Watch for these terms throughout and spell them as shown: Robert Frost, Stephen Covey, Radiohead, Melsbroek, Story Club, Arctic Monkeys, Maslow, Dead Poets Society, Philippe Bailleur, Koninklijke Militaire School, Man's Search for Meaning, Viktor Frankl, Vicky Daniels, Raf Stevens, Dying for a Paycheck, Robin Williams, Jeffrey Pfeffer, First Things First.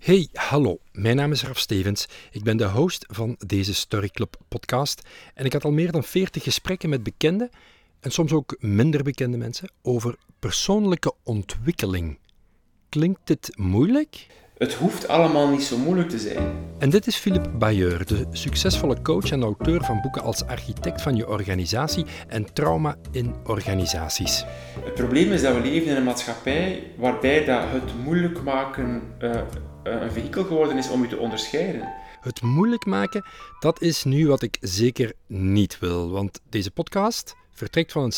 Hey, hallo. Mijn naam is Raf Stevens. Ik ben de host van deze Story Club podcast en ik had al meer dan 40 gesprekken met bekende en soms ook minder bekende mensen over persoonlijke ontwikkeling. Klinkt dit moeilijk? Het hoeft allemaal niet zo moeilijk te zijn. En dit is Philippe Bailleur, de succesvolle coach en auteur van boeken als Architect van je organisatie en Trauma in organisaties. Het probleem is dat we leven in een maatschappij waarbij dat het moeilijk maken een vehikel geworden is om je te onderscheiden. Het moeilijk maken, dat is nu wat ik zeker niet wil. Want deze podcast vertrekt van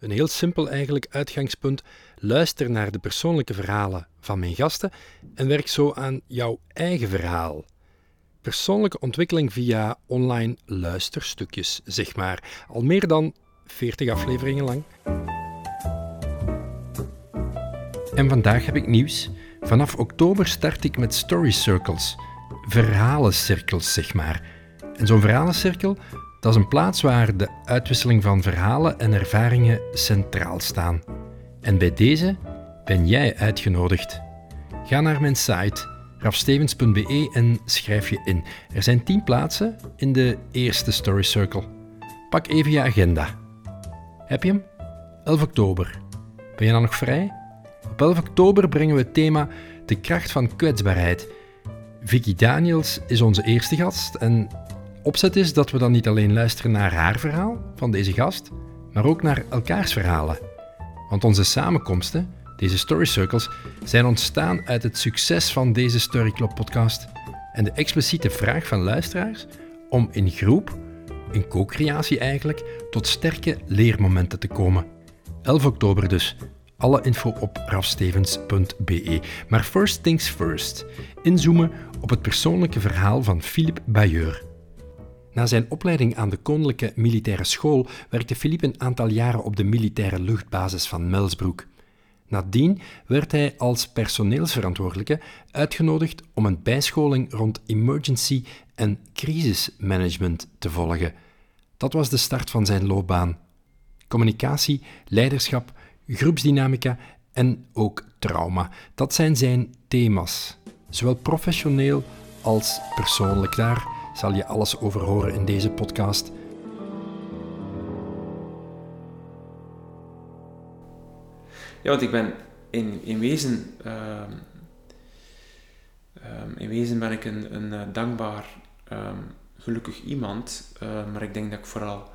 een heel simpel eigenlijk uitgangspunt. Luister naar de persoonlijke verhalen van mijn gasten en werk zo aan jouw eigen verhaal. Persoonlijke ontwikkeling via online luisterstukjes, zeg maar. Al meer dan 40 afleveringen lang. En vandaag heb ik nieuws. Vanaf oktober start ik met story circles. Verhalencirkels, zeg maar. En zo'n verhalencirkel, dat is een plaats waar de uitwisseling van verhalen en ervaringen centraal staan. En bij deze ben jij uitgenodigd. Ga naar mijn site rafstevens.be en schrijf je in. Er zijn 10 plaatsen in de eerste Story Circle. Pak even je agenda. Heb je hem? 11 oktober. Ben je dan nog vrij? Op 11 oktober brengen we het thema De kracht van kwetsbaarheid. Vicky Daniels is onze eerste gast en opzet is dat we dan niet alleen luisteren naar haar verhaal van deze gast, maar ook naar elkaars verhalen. Want onze samenkomsten, deze Story Circles, zijn ontstaan uit het succes van deze Story Club podcast en de expliciete vraag van luisteraars om in groep, in co-creatie eigenlijk, tot sterke leermomenten te komen. 11 oktober dus. Alle info op rafstevens.be. Maar first things first. Inzoomen op het persoonlijke verhaal van Philippe Bailleur. Na zijn opleiding aan de Koninklijke Militaire School werkte Philippe een aantal jaren op de militaire luchtbasis van Melsbroek. Nadien werd hij als personeelsverantwoordelijke uitgenodigd om een bijscholing rond emergency en crisismanagement te volgen. Dat was de start van zijn loopbaan. Communicatie, leiderschap, groepsdynamica en ook trauma. Dat zijn zijn thema's. Zowel professioneel als persoonlijk. Daar zal je alles over horen in deze podcast. Ja, want ik ben in wezen ben ik een dankbaar, gelukkig iemand. Maar ik denk dat ik vooral...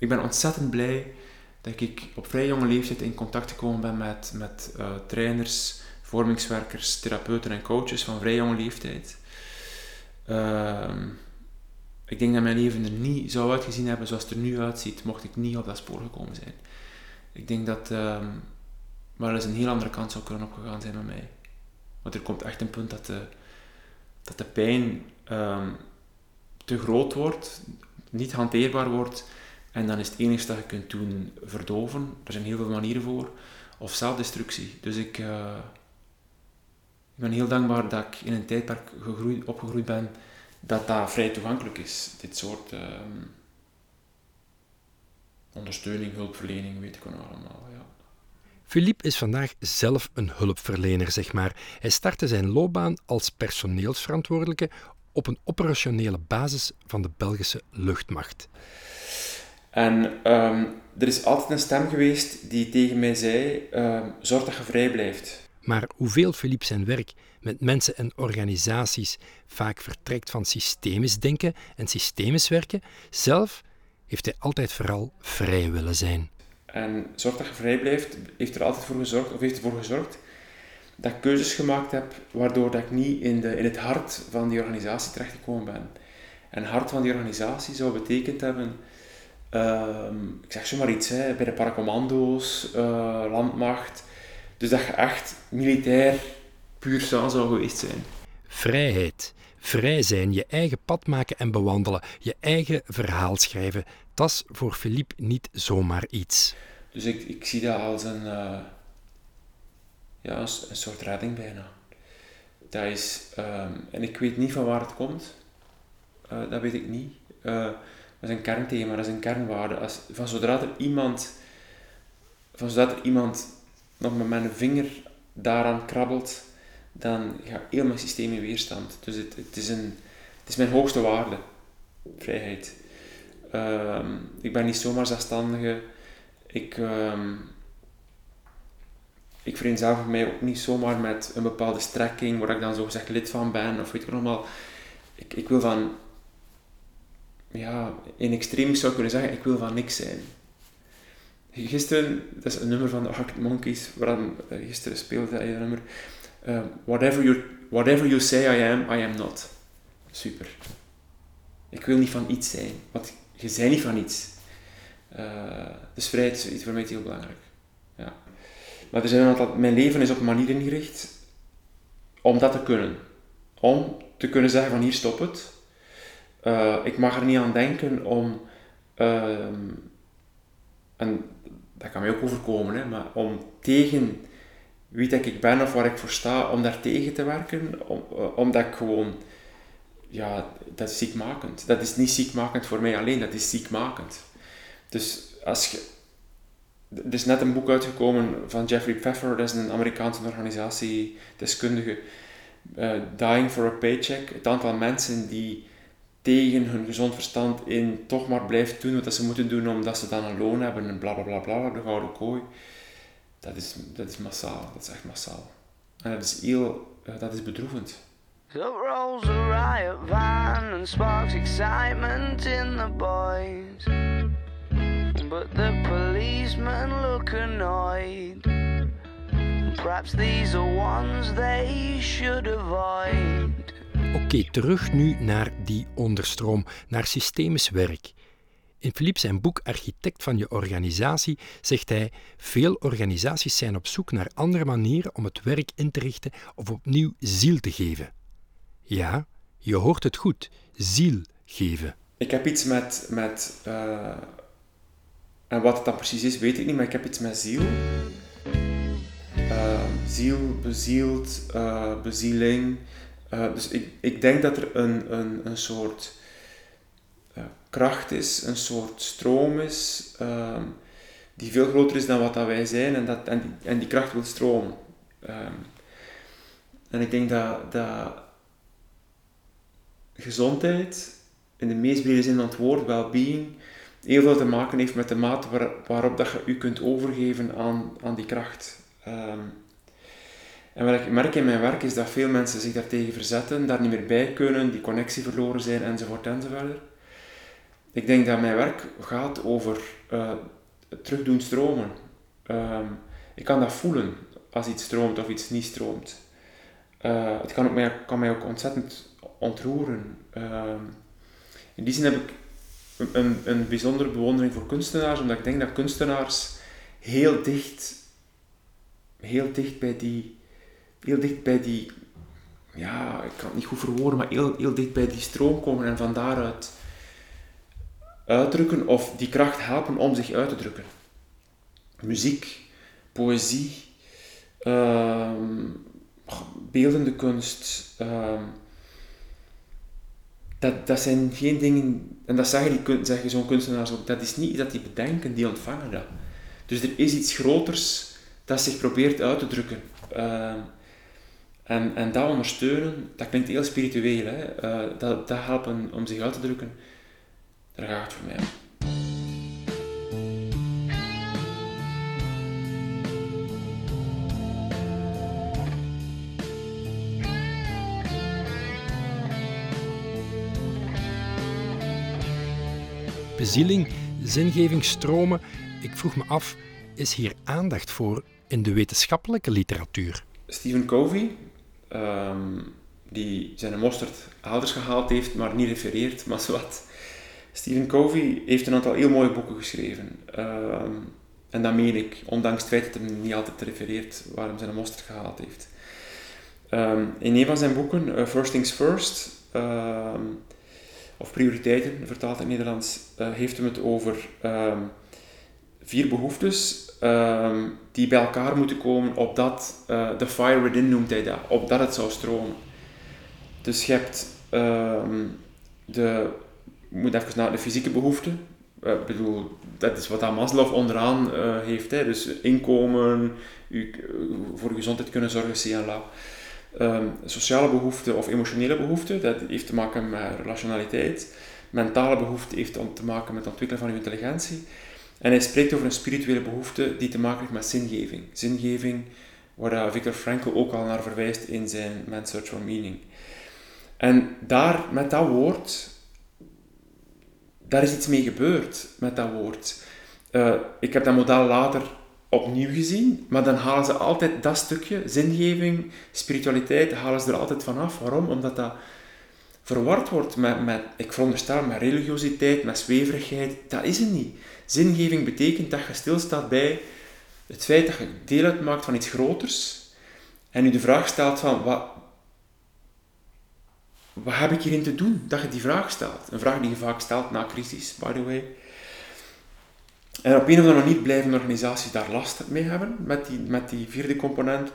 Ik ben ontzettend blij dat ik op vrij jonge leeftijd in contact gekomen ben met trainers, vormingswerkers, therapeuten en coaches van vrij jonge leeftijd. Ik denk dat mijn leven er niet zou uitgezien hebben zoals het er nu uitziet, mocht ik niet op dat spoor gekomen zijn. Ik denk dat wel eens een heel andere kant zou kunnen opgegaan zijn met mij. Want er komt echt een punt dat de pijn te groot wordt, niet hanteerbaar wordt. En dan is het enige dat je kunt doen verdoven. Er zijn heel veel manieren voor. Of zelfdestructie. Dus ik ben heel dankbaar dat ik in een tijdperk opgegroeid ben dat vrij toegankelijk is. Dit soort ondersteuning, hulpverlening, weet ik wel allemaal. Ja. Philippe is vandaag zelf een hulpverlener, zeg maar. Hij startte zijn loopbaan als personeelsverantwoordelijke op een operationele basis van de Belgische luchtmacht. En er is altijd een stem geweest die tegen mij zei, zorg dat je vrij blijft. Maar hoeveel Philippe zijn werk met mensen en organisaties vaak vertrekt van systemisch denken en systemisch werken, zelf heeft hij altijd vooral vrij willen zijn. En zorg dat je vrij blijft heeft er altijd voor gezorgd, of heeft ervoor gezorgd dat ik keuzes gemaakt heb waardoor dat ik niet in het hart van die organisatie terechtgekomen ben. En het hart van die organisatie zou betekend hebben... ik zeg zomaar iets, hè, bij de paracommando's, landmacht. Dus dat je echt militair puur sang zou geweest zijn. Vrijheid. Vrij zijn. Je eigen pad maken en bewandelen. Je eigen verhaal schrijven. Dat is voor Philippe niet zomaar iets. Dus ik zie dat als een soort redding bijna. Dat is... en ik weet niet van waar het komt. Dat weet ik niet. Dat is een kernthema, dat is een kernwaarde. Zodra er iemand nog met mijn vinger daaraan krabbelt, dan gaat heel mijn systeem in weerstand. Dus het is mijn hoogste waarde, vrijheid. Ik ben niet zomaar zelfstandige. Ik vereenzelvig mij ook niet zomaar met een bepaalde strekking waar ik dan zogezegd lid van ben of weet ik nog wel. Ik wil van, ja, in extreem zou ik kunnen zeggen, ik wil van niks zijn. Gisteren, dat is een nummer van de Arctic Monkeys, gisteren speelde dat nummer. Whatever you say I am not. Super. Ik wil niet van iets zijn, want je bent niet van iets. Dus vrijheid is iets voor mij heel belangrijk. Ja. Maar er zijn een aantal, mijn leven is op een manier ingericht om dat te kunnen. Om te kunnen zeggen van hier stop het. Ik mag er niet aan denken om... en dat kan mij ook overkomen, hè, maar om tegen wie dat ik ben of waar ik voor sta, om daar tegen te werken, omdat ik gewoon... Ja, dat is ziekmakend. Dat is niet ziekmakend voor mij alleen, dat is ziekmakend. Dus als je... Er is net een boek uitgekomen van Jeffrey Pfeffer, dat is een Amerikaanse organisatiedeskundige, Dying for a Paycheck. Het aantal mensen die tegen hun gezond verstand in toch maar blijft doen wat ze moeten doen omdat ze dan een loon hebben en blablabla, bla, bla, bla, de gouden kooi. Dat is massaal, dat is echt massaal. En dat is bedroevend. So rolls a riot van and sparks excitement in the boys. But the policemen look annoyed. Perhaps these are ones they should avoid. Oké, terug nu naar die onderstroom, naar systemisch werk. In Philippe zijn boek Architect van je organisatie zegt hij: veel organisaties zijn op zoek naar andere manieren om het werk in te richten of opnieuw ziel te geven. Ja, je hoort het goed, ziel geven. Ik heb iets met en wat het dan precies is, weet ik niet, maar ik heb iets met ziel. Ziel, bezield, bezieling. Dus ik denk dat er een soort kracht is, een soort stroom is, die veel groter is dan wat dat wij zijn en die kracht wil stromen. En ik denk dat gezondheid, in de meest brede zin van het woord, well-being, heel veel te maken heeft met de mate waarop dat je je kunt overgeven aan die kracht. En wat ik merk in mijn werk is dat veel mensen zich daartegen verzetten, daar niet meer bij kunnen, die connectie verloren zijn, enzovoort enzovoort. Ik denk dat mijn werk gaat over het terug doen stromen. Ik kan dat voelen als iets stroomt of iets niet stroomt. Het kan mij ook ontzettend ontroeren. In die zin heb ik een bijzondere bewondering voor kunstenaars, omdat ik denk dat kunstenaars heel dicht bij die, ja, ik kan het niet goed verwoorden, maar heel dicht bij die stroom komen en van daaruit uitdrukken of die kracht helpen om zich uit te drukken. Muziek, poëzie, beeldende kunst, dat zijn geen dingen, en dat zeggen zo'n kunstenaars ook, dat is niet dat die bedenken, die ontvangen dat. Dus er is iets groters dat zich probeert uit te drukken. En dat ondersteunen, dat klinkt heel spiritueel, hè? Dat helpen om zich uit te drukken, daar gaat het voor mij om. Bezieling, zingeving, stromen. Ik vroeg me af, is hier aandacht voor in de wetenschappelijke literatuur? Stephen Covey, die zijn mosterd elders gehaald heeft, maar niet refereert, maar zowat. Stephen Covey heeft een aantal heel mooie boeken geschreven. En dat meen ik, ondanks het feit dat hij niet altijd refereert waar hij zijn mosterd gehaald heeft. In een van zijn boeken, First Things First, of prioriteiten, vertaald in het Nederlands, heeft hem het over 4 behoeftes die bij elkaar moeten komen opdat the fire within, noemt hij dat, opdat het zou stromen. Dus je hebt de fysieke behoefte, Ik bedoel, dat is wat dat Maslow onderaan heeft. Hè. Dus inkomen, voor gezondheid kunnen zorgen, CLA. Sociale behoeften of emotionele behoeften, dat heeft te maken met relationaliteit. Mentale behoefte heeft te maken met het ontwikkelen van uw intelligentie. En hij spreekt over een spirituele behoefte die te maken heeft met zingeving. Zingeving, waar Viktor Frankl ook al naar verwijst in zijn Man's Search for Meaning. En daar, met dat woord, daar is iets mee gebeurd met dat woord. Ik heb dat model later opnieuw gezien, maar dan halen ze altijd dat stukje, zingeving, spiritualiteit, halen ze er altijd vanaf. Waarom? Omdat dat verward wordt met ik veronderstel, met religiositeit, met zweverigheid. Dat is het niet. Zingeving betekent dat je stilstaat bij het feit dat je deel uitmaakt van iets groters en je de vraag stelt van wat heb ik hierin te doen? Dat je die vraag stelt. Een vraag die je vaak stelt na crisis, by the way. En op een of andere manier blijven organisaties daar last mee hebben, met die vierde component.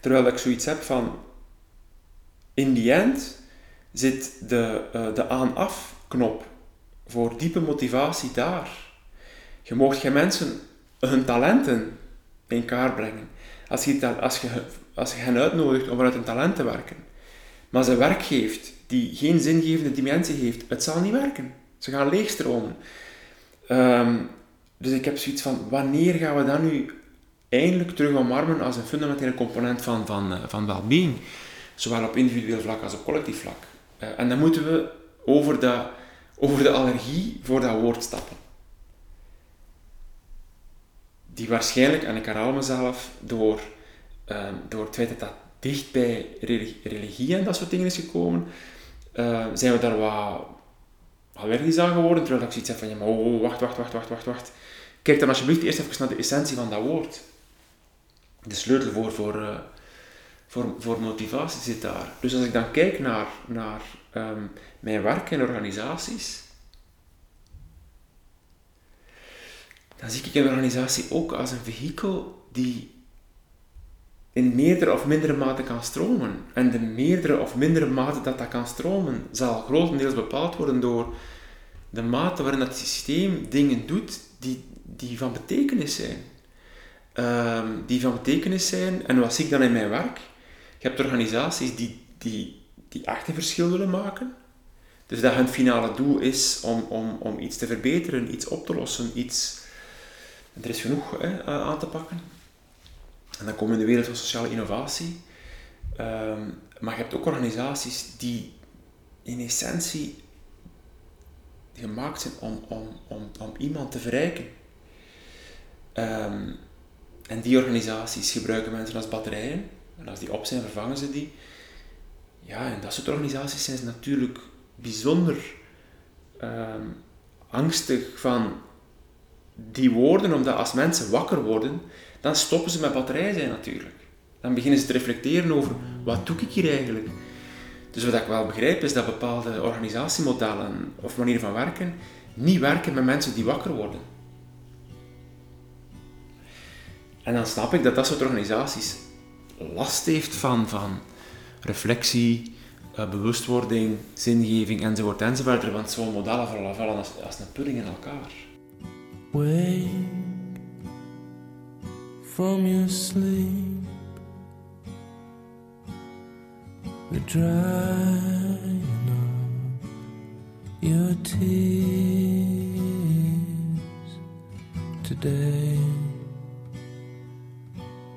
Terwijl ik zoiets heb van, in the end zit de aan-af-knop voor diepe motivatie daar. Je mag geen mensen hun talenten in kaart brengen. Als je hen uitnodigt om vanuit hun talent te werken, maar ze werk geeft die geen zingevende dimensie heeft, het zal niet werken. Ze gaan leegstromen. Dus ik heb zoiets van, wanneer gaan we dat nu eindelijk terug omarmen als een fundamentele component van well-being? Zowel op individueel vlak als op collectief vlak. En dan moeten we over de allergie voor dat woord stappen. Die waarschijnlijk, en ik herhaal mezelf, door het feit dat dat dicht bij religie en dat soort dingen is gekomen, zijn we daar wat allergisch aan geworden, terwijl ik zoiets heb van, ja, maar wacht. Kijk dan alsjeblieft eerst even naar de essentie van dat woord. De sleutel voor motivatie zit daar. Dus als ik dan kijk naar mijn werk in organisaties, dan zie ik een organisatie ook als een vehikel die in meerdere of mindere mate kan stromen. En de meerdere of mindere mate dat kan stromen, zal grotendeels bepaald worden door de mate waarin dat systeem dingen doet die van betekenis zijn. En wat zie ik dan in mijn werk? Je hebt organisaties die echt een verschil willen maken. Dus dat hun finale doel is om iets te verbeteren, iets op te lossen, iets... En er is genoeg aan te pakken. En dan komen we in de wereld van sociale innovatie. Maar je hebt ook organisaties die in essentie gemaakt zijn om iemand te verrijken. En die organisaties gebruiken mensen als batterijen. En als die op zijn, vervangen ze die. Ja, en dat soort organisaties zijn natuurlijk bijzonder angstig van die woorden, omdat als mensen wakker worden, dan stoppen ze met batterij zijn natuurlijk. Dan beginnen ze te reflecteren over, wat doe ik hier eigenlijk? Dus wat ik wel begrijp is dat bepaalde organisatiemodellen of manieren van werken niet werken met mensen die wakker worden. En dan snap ik dat dat soort organisaties last heeft van reflectie, bewustwording, zingeving enzovoort. Want zo'n modellen vallen als een pudding in elkaar. Wake from your sleep. We're drying up your tears today.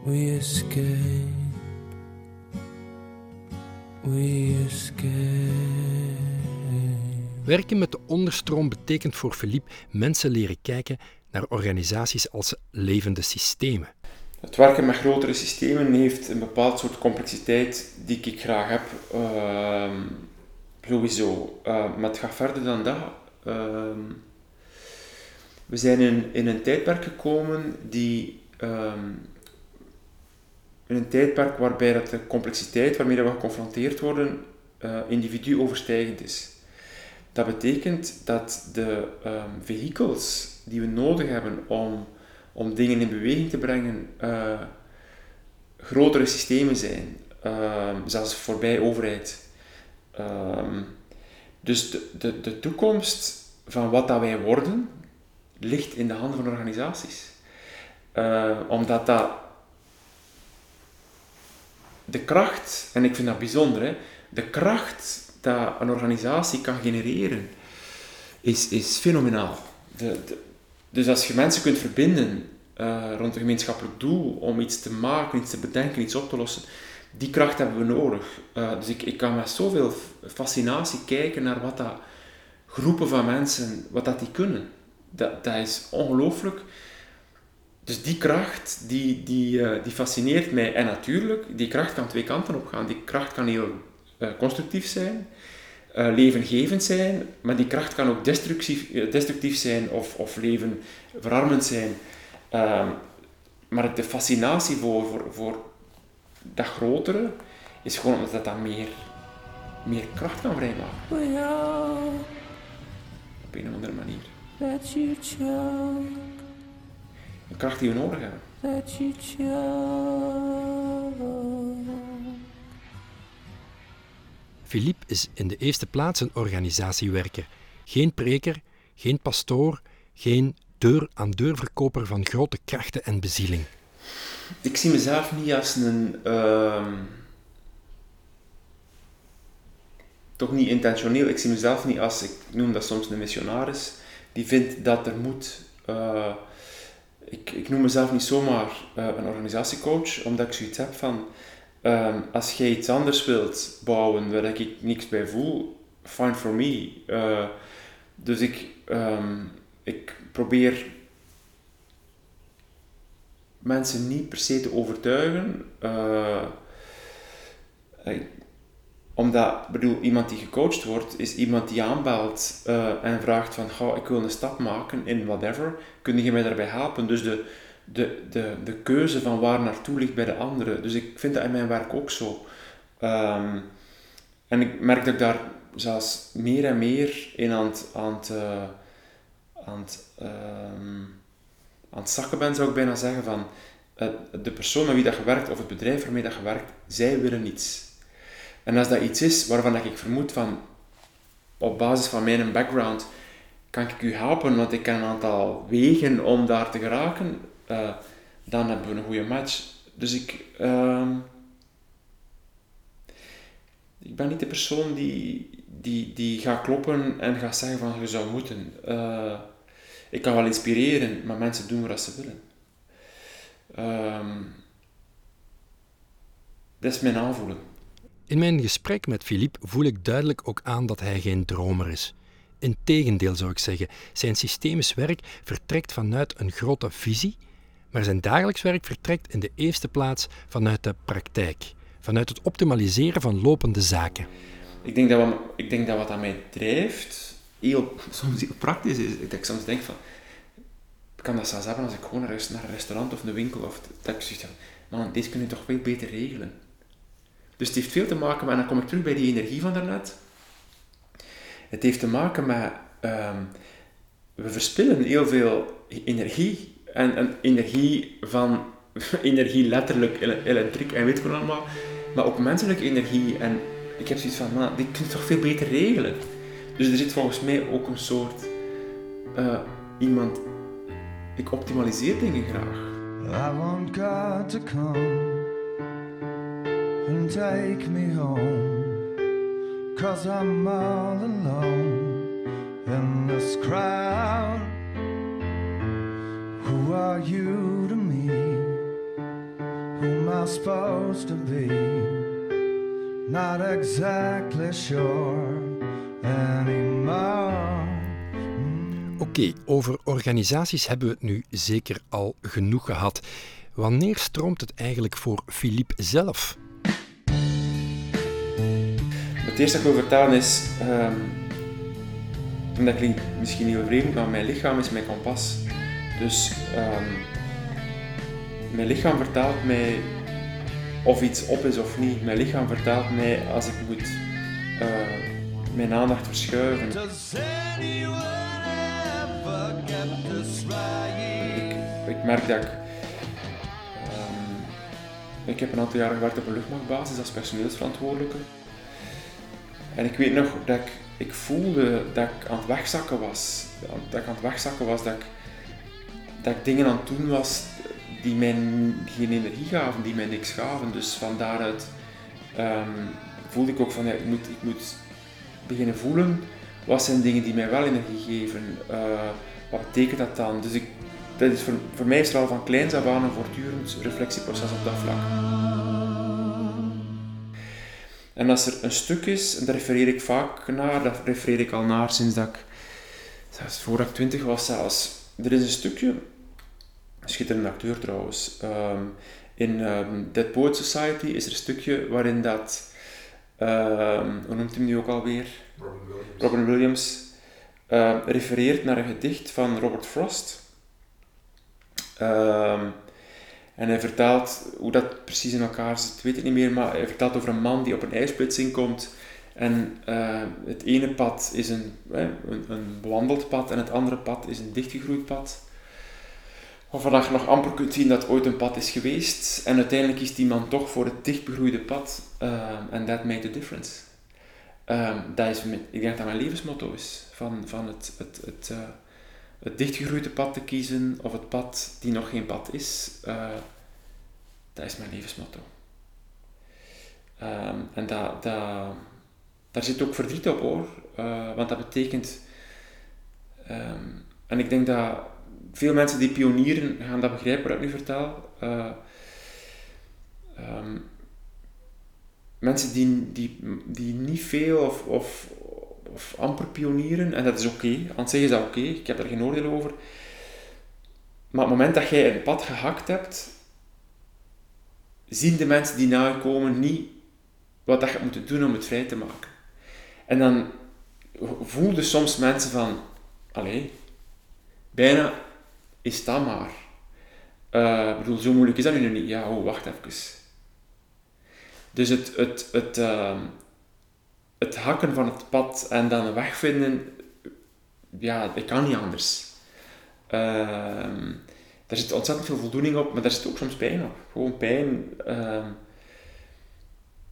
We escape. Werken met de onderstroom betekent voor Philippe mensen leren kijken naar organisaties als levende systemen. Het werken met grotere systemen heeft een bepaald soort complexiteit die ik graag heb, sowieso. Maar het gaat verder dan dat. We zijn in een tijdperk gekomen in een tijdperk waarbij dat de complexiteit waarmee we geconfronteerd worden individu overstijgend is. Dat betekent dat de vehikels die we nodig hebben om dingen in beweging te brengen, grotere systemen zijn, zelfs voorbij overheid. Dus de toekomst van wat dat wij worden, ligt in de handen van organisaties. Omdat dat de kracht, en ik vind dat bijzonder, hè, de kracht dat een organisatie kan genereren, is fenomenaal. Dus als je mensen kunt verbinden rond een gemeenschappelijk doel, om iets te maken, iets te bedenken, iets op te lossen, die kracht hebben we nodig. Dus ik kan met zoveel fascinatie kijken naar wat dat groepen van mensen, wat dat die kunnen. Dat is ongelooflijk. Dus die kracht, die fascineert mij. En natuurlijk, die kracht kan twee kanten op gaan. Die kracht kan heel constructief zijn, levengevend zijn, maar die kracht kan ook destructief zijn of levenverarmend zijn. Maar de fascinatie voor dat grotere is gewoon omdat dat meer kracht kan vrijmaken. Op een of andere manier. Een kracht die we nodig hebben. Philippe is in de eerste plaats een organisatiewerker. Geen preker, geen pastoor, geen deur-aan-deur verkoper van grote krachten en bezieling. Ik zie mezelf niet als een... toch niet intentioneel. Ik zie mezelf niet als, ik noem dat soms een missionaris, die vindt dat er moet... Ik noem mezelf niet zomaar een organisatiecoach, omdat ik zoiets heb van... als jij iets anders wilt bouwen waar ik niks bij voel, fine for me. Dus ik probeer mensen niet per se te overtuigen. Iemand die gecoacht wordt, is iemand die aanbelt en vraagt van, goh, ik wil een stap maken in whatever, kun je mij daarbij helpen? Dus de keuze van waar naartoe ligt bij de anderen. Dus ik vind dat in mijn werk ook zo. En ik merk dat ik daar zelfs meer en meer in aan het zakken ben, zou ik bijna zeggen, van de persoon met wie dat je werkt, of het bedrijf waarmee dat je werkt, zij willen iets. En als dat iets is waarvan ik vermoed van, op basis van mijn background, kan ik u helpen, want ik ken een aantal wegen om daar te geraken, dan hebben we een goede match. Dus ik ben niet de persoon die gaat kloppen en gaat zeggen van, je zou moeten. Ik kan wel inspireren, maar mensen doen wat ze willen. Dat is mijn aanvoelen. In mijn gesprek met Philippe voel ik duidelijk ook aan dat hij geen dromer is. Integendeel zou ik zeggen, zijn systemisch werk vertrekt vanuit een grote visie, maar zijn dagelijks werk vertrekt in de eerste plaats vanuit de praktijk, vanuit het optimaliseren van lopende zaken. Ik denk dat wat aan mij drijft, soms heel praktisch is, dat ik soms denk van, ik kan dat zelfs hebben als ik gewoon naar een restaurant of een winkel, of dat ik zoiets van, man, deze kun je toch veel beter regelen. Dus het heeft veel te maken met, en dan kom ik terug bij die energie van daarnet, het heeft te maken met, we verspillen heel veel energie, en energie van, energie letterlijk, elektriek en weet ik wat allemaal, maar ook menselijke energie, en ik heb zoiets van, man, dit kun je toch veel beter regelen. Dus er zit volgens mij ook een soort, ik optimaliseer dingen graag. I want God to come and take me home. 'Cause I'm all alone in this crowd. Who are you to me? Who am I supposed to be? Not exactly sure anymore. Oké, over organisaties hebben we het nu zeker al genoeg gehad. Wanneer stroomt het eigenlijk voor Philippe zelf? Het eerste dat ik wil vertellen is, en dat klinkt misschien heel vreemd, maar mijn lichaam is mijn kompas. Dus mijn lichaam vertelt mij of iets op is of niet. Mijn lichaam vertelt mij als ik moet mijn aandacht verschuiven. Ik merk dat ik heb een aantal jaren gewerkt op een luchtmachtbasis als personeelsverantwoordelijke. En ik weet nog dat ik voelde dat ik aan het wegzakken was. Dat ik dat ik dingen aan het doen was die mij geen energie gaven, die mij niks gaven. Dus van daaruit voelde ik ook van, ja, ik moet beginnen voelen, wat zijn dingen die mij wel energie geven, wat betekent dat dan? Dus dat is voor mij is het al van kleins af aan een voortdurend reflectieproces op dat vlak. En als er een stuk is, en daar refereer ik vaak naar, daar refereer ik al naar sinds dat ik, zelfs voordat ik 20 was zelfs. Er is een stukje, een schitterende acteur trouwens, in Dead Poets Society is er een stukje waarin dat, hoe noemt hij hem nu ook alweer? Robin Williams refereert naar een gedicht van Robert Frost. En hij vertelt hoe dat precies in elkaar zit, weet ik niet meer, maar hij vertelt over een man die op een ijsplitsing komt. En het ene pad is een bewandeld pad en het andere pad is een dichtgegroeid pad. Waarvan je nog amper kunt zien dat ooit een pad is geweest. En uiteindelijk kiest die man toch voor het dichtbegroeide pad. And that made a difference. Dat is, ik denk dat mijn levensmotto is. Van het dichtgegroeide pad te kiezen of het pad die nog geen pad is. Dat is mijn levensmotto. En daar zit ook verdriet op, hoor. Want dat betekent... en ik denk dat veel mensen die pionieren gaan dat begrijpen wat ik nu vertel. Mensen die niet veel of amper pionieren, en dat is oké. Aan zich is dat oké, ik heb er geen oordeel over. Maar op het moment dat jij een pad gehakt hebt, zien de mensen die na je komen niet wat je moet doen om het vrij te maken. En dan voel je soms mensen van, allee, bijna is dat maar. Ik bedoel, zo moeilijk is dat nu niet. Ja, wacht even. Dus het hakken van het pad en dan een weg vinden, ja, dat kan niet anders. Daar zit ontzettend veel voldoening op, maar daar zit ook soms pijn op. Gewoon pijn.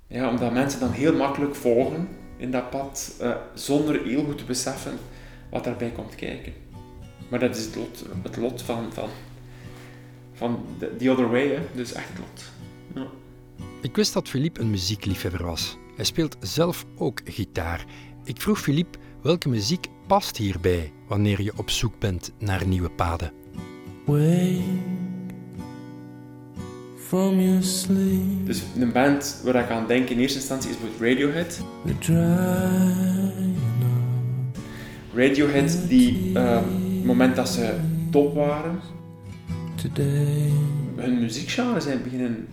Ja, omdat mensen dan heel makkelijk volgen in dat pad, zonder heel goed te beseffen wat daarbij komt kijken. Maar dat is het lot van the other way, hè. Dus echt het lot. Ja. Ik wist dat Philippe een muziekliefhebber was. Hij speelt zelf ook gitaar. Ik vroeg Philippe welke muziek past hierbij wanneer je op zoek bent naar nieuwe paden. Wake from your sleep. Dus een band waar ik aan denk in eerste instantie is Radiohead. Radiohead die... op het moment dat ze top waren, hun muziekgenre zijn beginnen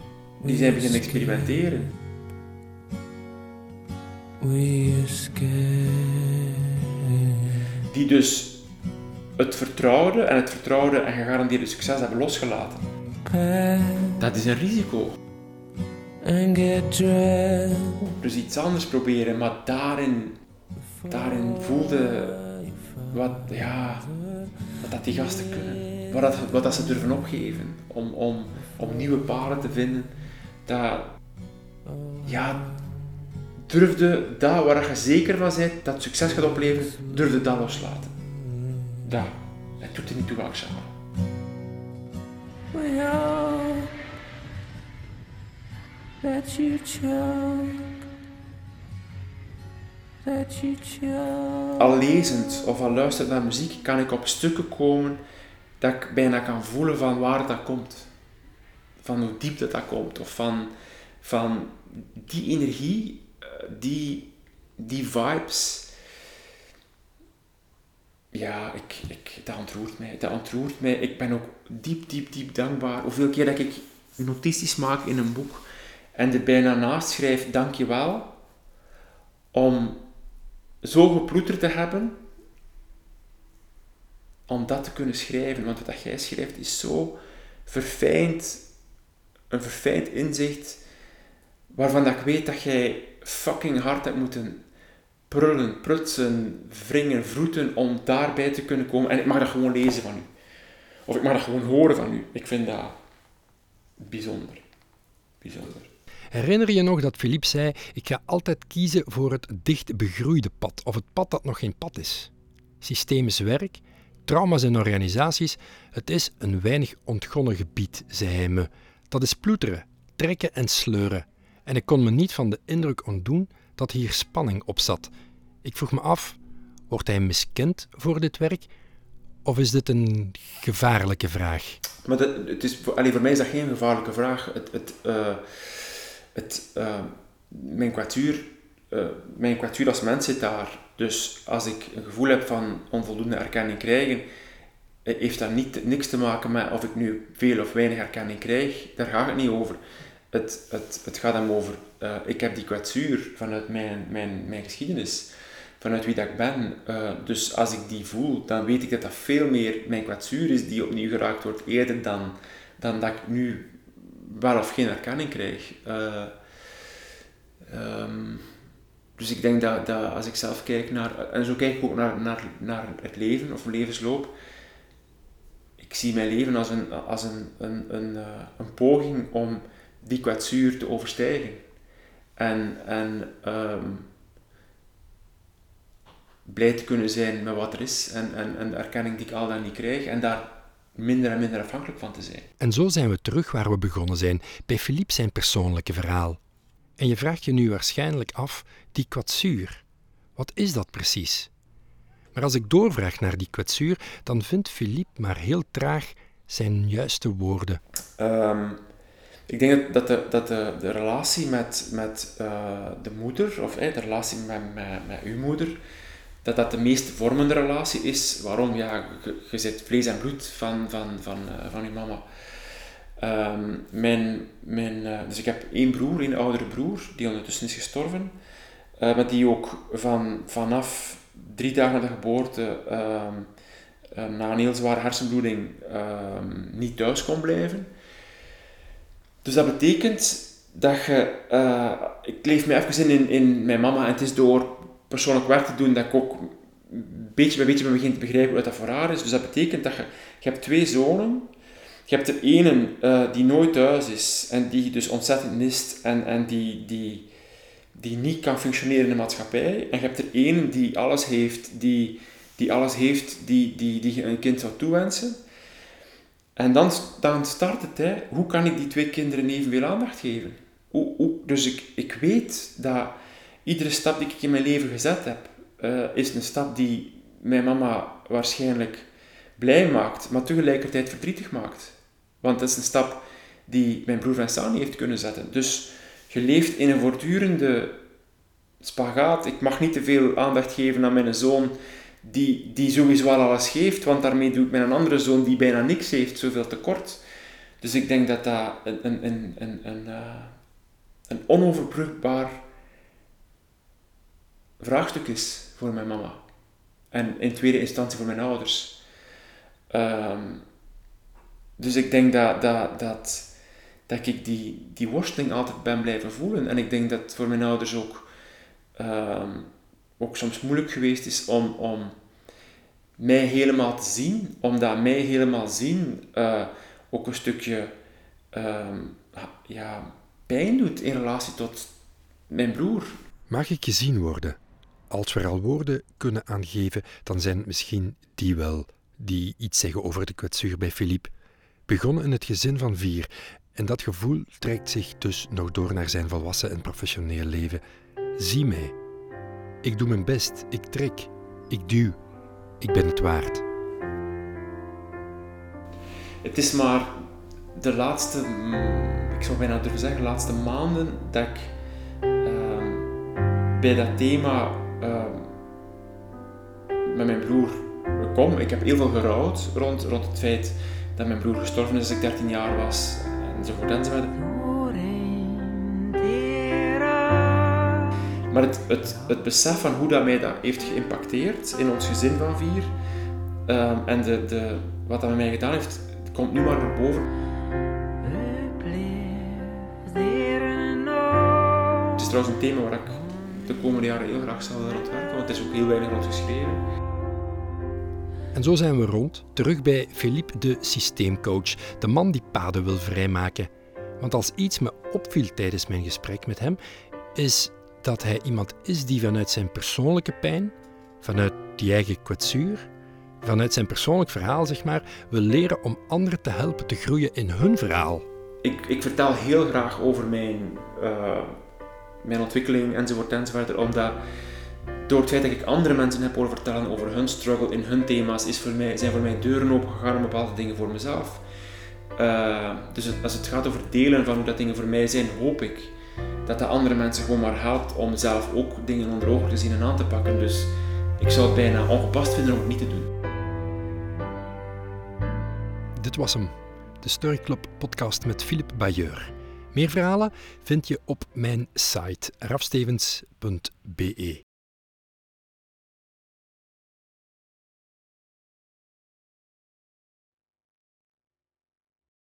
experimenteren. Die dus het vertrouwde en gegarandeerde succes hebben losgelaten. Dat is een risico. Dus iets anders proberen, maar daarin voelde wat, ja... dat die gasten kunnen, wat dat ze durven opgeven om nieuwe paden te vinden, dat, ja, durfde dat waar je zeker van bent dat succes gaat opleveren, durfde dat loslaten. Dat, het doet er niet toe, angst aan. Al lezend of al luisterend naar muziek kan ik op stukken komen dat ik bijna kan voelen van waar dat komt. Van hoe diep dat komt. Of van die energie, die vibes. Ja, dat ontroert mij. Ik ben ook diep dankbaar. Hoeveel keer dat ik notities maak in een boek en er bijna naast schrijf, dankjewel, om zo geploeterd te hebben om dat te kunnen schrijven, want wat jij schrijft is zo verfijnd, een verfijnd inzicht waarvan dat ik weet dat jij fucking hard hebt moeten prullen, prutsen, wringen, vroeten om daarbij te kunnen komen. En ik mag dat gewoon lezen van u, of ik mag dat gewoon horen van u. Ik vind dat bijzonder. Herinner je nog dat Philippe zei, ik ga altijd kiezen voor het dicht begroeide pad, of het pad dat nog geen pad is? Systemisch werk, trauma's en organisaties. Het is een weinig ontgonnen gebied, zei hij me. Dat is ploeteren, trekken en sleuren. En ik kon me niet van de indruk ontdoen dat hier spanning op zat. Ik vroeg me af, wordt hij miskend voor dit werk? Of is dit een gevaarlijke vraag? Maar het is, voor mij is dat geen gevaarlijke vraag. Mijn kwatuur als mens zit daar. Dus als ik een gevoel heb van onvoldoende erkenning krijgen, heeft dat niks te maken met of ik nu veel of weinig erkenning krijg. Daar gaat het niet over. Het gaat hem over, ik heb die kwetsuur vanuit mijn geschiedenis, vanuit wie dat ik ben. Dus als ik die voel, dan weet ik dat dat veel meer mijn kwetsuur is die opnieuw geraakt wordt eerder dan dat ik nu wel of geen erkenning krijg. Dus ik denk dat als ik zelf kijk naar, en zo kijk ik ook naar het leven of levensloop, ik zie mijn leven als een poging om die kwetsuur te overstijgen. En blij te kunnen zijn met wat er is en de erkenning die ik al dan niet krijg en daar minder en minder afhankelijk van te zijn. En zo zijn we terug waar we begonnen zijn, bij Philippe zijn persoonlijke verhaal. En je vraagt je nu waarschijnlijk af, die kwetsuur, wat is dat precies? Maar als ik doorvraag naar die kwetsuur, dan vindt Philippe maar heel traag zijn juiste woorden. Ik denk dat de relatie met de moeder, of de relatie met uw moeder, dat de meest vormende relatie is. Waarom? Ja, je zit vlees en bloed van uw mama. Dus ik heb één oudere broer, die ondertussen is gestorven. Maar die ook vanaf 3 dagen na de geboorte, na een heel zware hersenbloeding, niet thuis kon blijven. Dus dat betekent dat je... ik leef me even in mijn mama en het is door persoonlijk werk te doen dat ik ook beetje bij beetje begin te begrijpen wat dat voor haar is. Dus dat betekent dat je hebt 2 zonen. Je hebt de ene die nooit thuis is en die dus ontzettend mist en die niet kan functioneren in de maatschappij. En je hebt er één die alles heeft, die een kind zou toewensen. En dan start het, hè. Hoe kan ik die 2 kinderen evenveel aandacht geven? Dus ik weet dat iedere stap die ik in mijn leven gezet heb, is een stap die mijn mama waarschijnlijk blij maakt, maar tegelijkertijd verdrietig maakt. Want dat is een stap die mijn broer Vincent niet heeft kunnen zetten. Dus je leeft in een voortdurende spagaat. Ik mag niet te veel aandacht geven aan mijn zoon, die sowieso al alles geeft, want daarmee doe ik met een andere zoon die bijna niks heeft, zoveel tekort. Dus ik denk dat dat een onoverbrugbaar vraagstuk is voor mijn mama. En in tweede instantie voor mijn ouders. Dus ik denk dat ik die worsteling altijd ben blijven voelen. En ik denk dat voor mijn ouders ook soms moeilijk geweest is om mij helemaal te zien, omdat mij helemaal zien ook een stukje pijn doet in relatie tot mijn broer. Mag ik gezien worden? Als we er al woorden kunnen aangeven, dan zijn het misschien die wel die iets zeggen over de kwetsuur bij Philippe. Begonnen in het gezin van 4. En dat gevoel trekt zich dus nog door naar zijn volwassen en professioneel leven. Zie mij. Ik doe mijn best, ik trek, ik duw, ik ben het waard. Het is maar de laatste, ik zou bijna durven zeggen, laatste maanden dat ik bij dat thema met mijn broer kom. Ik heb heel veel gerouwd rond het feit dat mijn broer gestorven is als ik 13 jaar was, enzovoort enzovoort. Maar het besef van hoe dat mij dat heeft geïmpacteerd in ons gezin van 4 en wat dat met mij gedaan heeft, komt nu maar naar boven. Het is trouwens een thema waar ik de komende jaren heel graag zal rondwerken, want het is ook heel weinig rondgeschreven. En zo zijn we rond, terug bij Philippe de systeemcoach, de man die paden wil vrijmaken. Want als iets me opviel tijdens mijn gesprek met hem, is dat hij iemand is die vanuit zijn persoonlijke pijn, vanuit die eigen kwetsuur, vanuit zijn persoonlijk verhaal, zeg maar, wil leren om anderen te helpen te groeien in hun verhaal. Ik vertel heel graag over mijn ontwikkeling enzovoort, omdat door het feit dat ik andere mensen heb horen vertellen over hun struggle in hun thema's, zijn voor mij deuren opengegaan om bepaalde dingen voor mezelf. Dus als het gaat over delen van hoe dat dingen voor mij zijn, hoop ik dat dat andere mensen gewoon maar helpt om zelf ook dingen onder ogen te zien en aan te pakken. Dus ik zou het bijna ongepast vinden om het niet te doen. Dit was hem, de Story Club podcast met Philippe Bailleur. Meer verhalen vind je op mijn site rafstevens.be.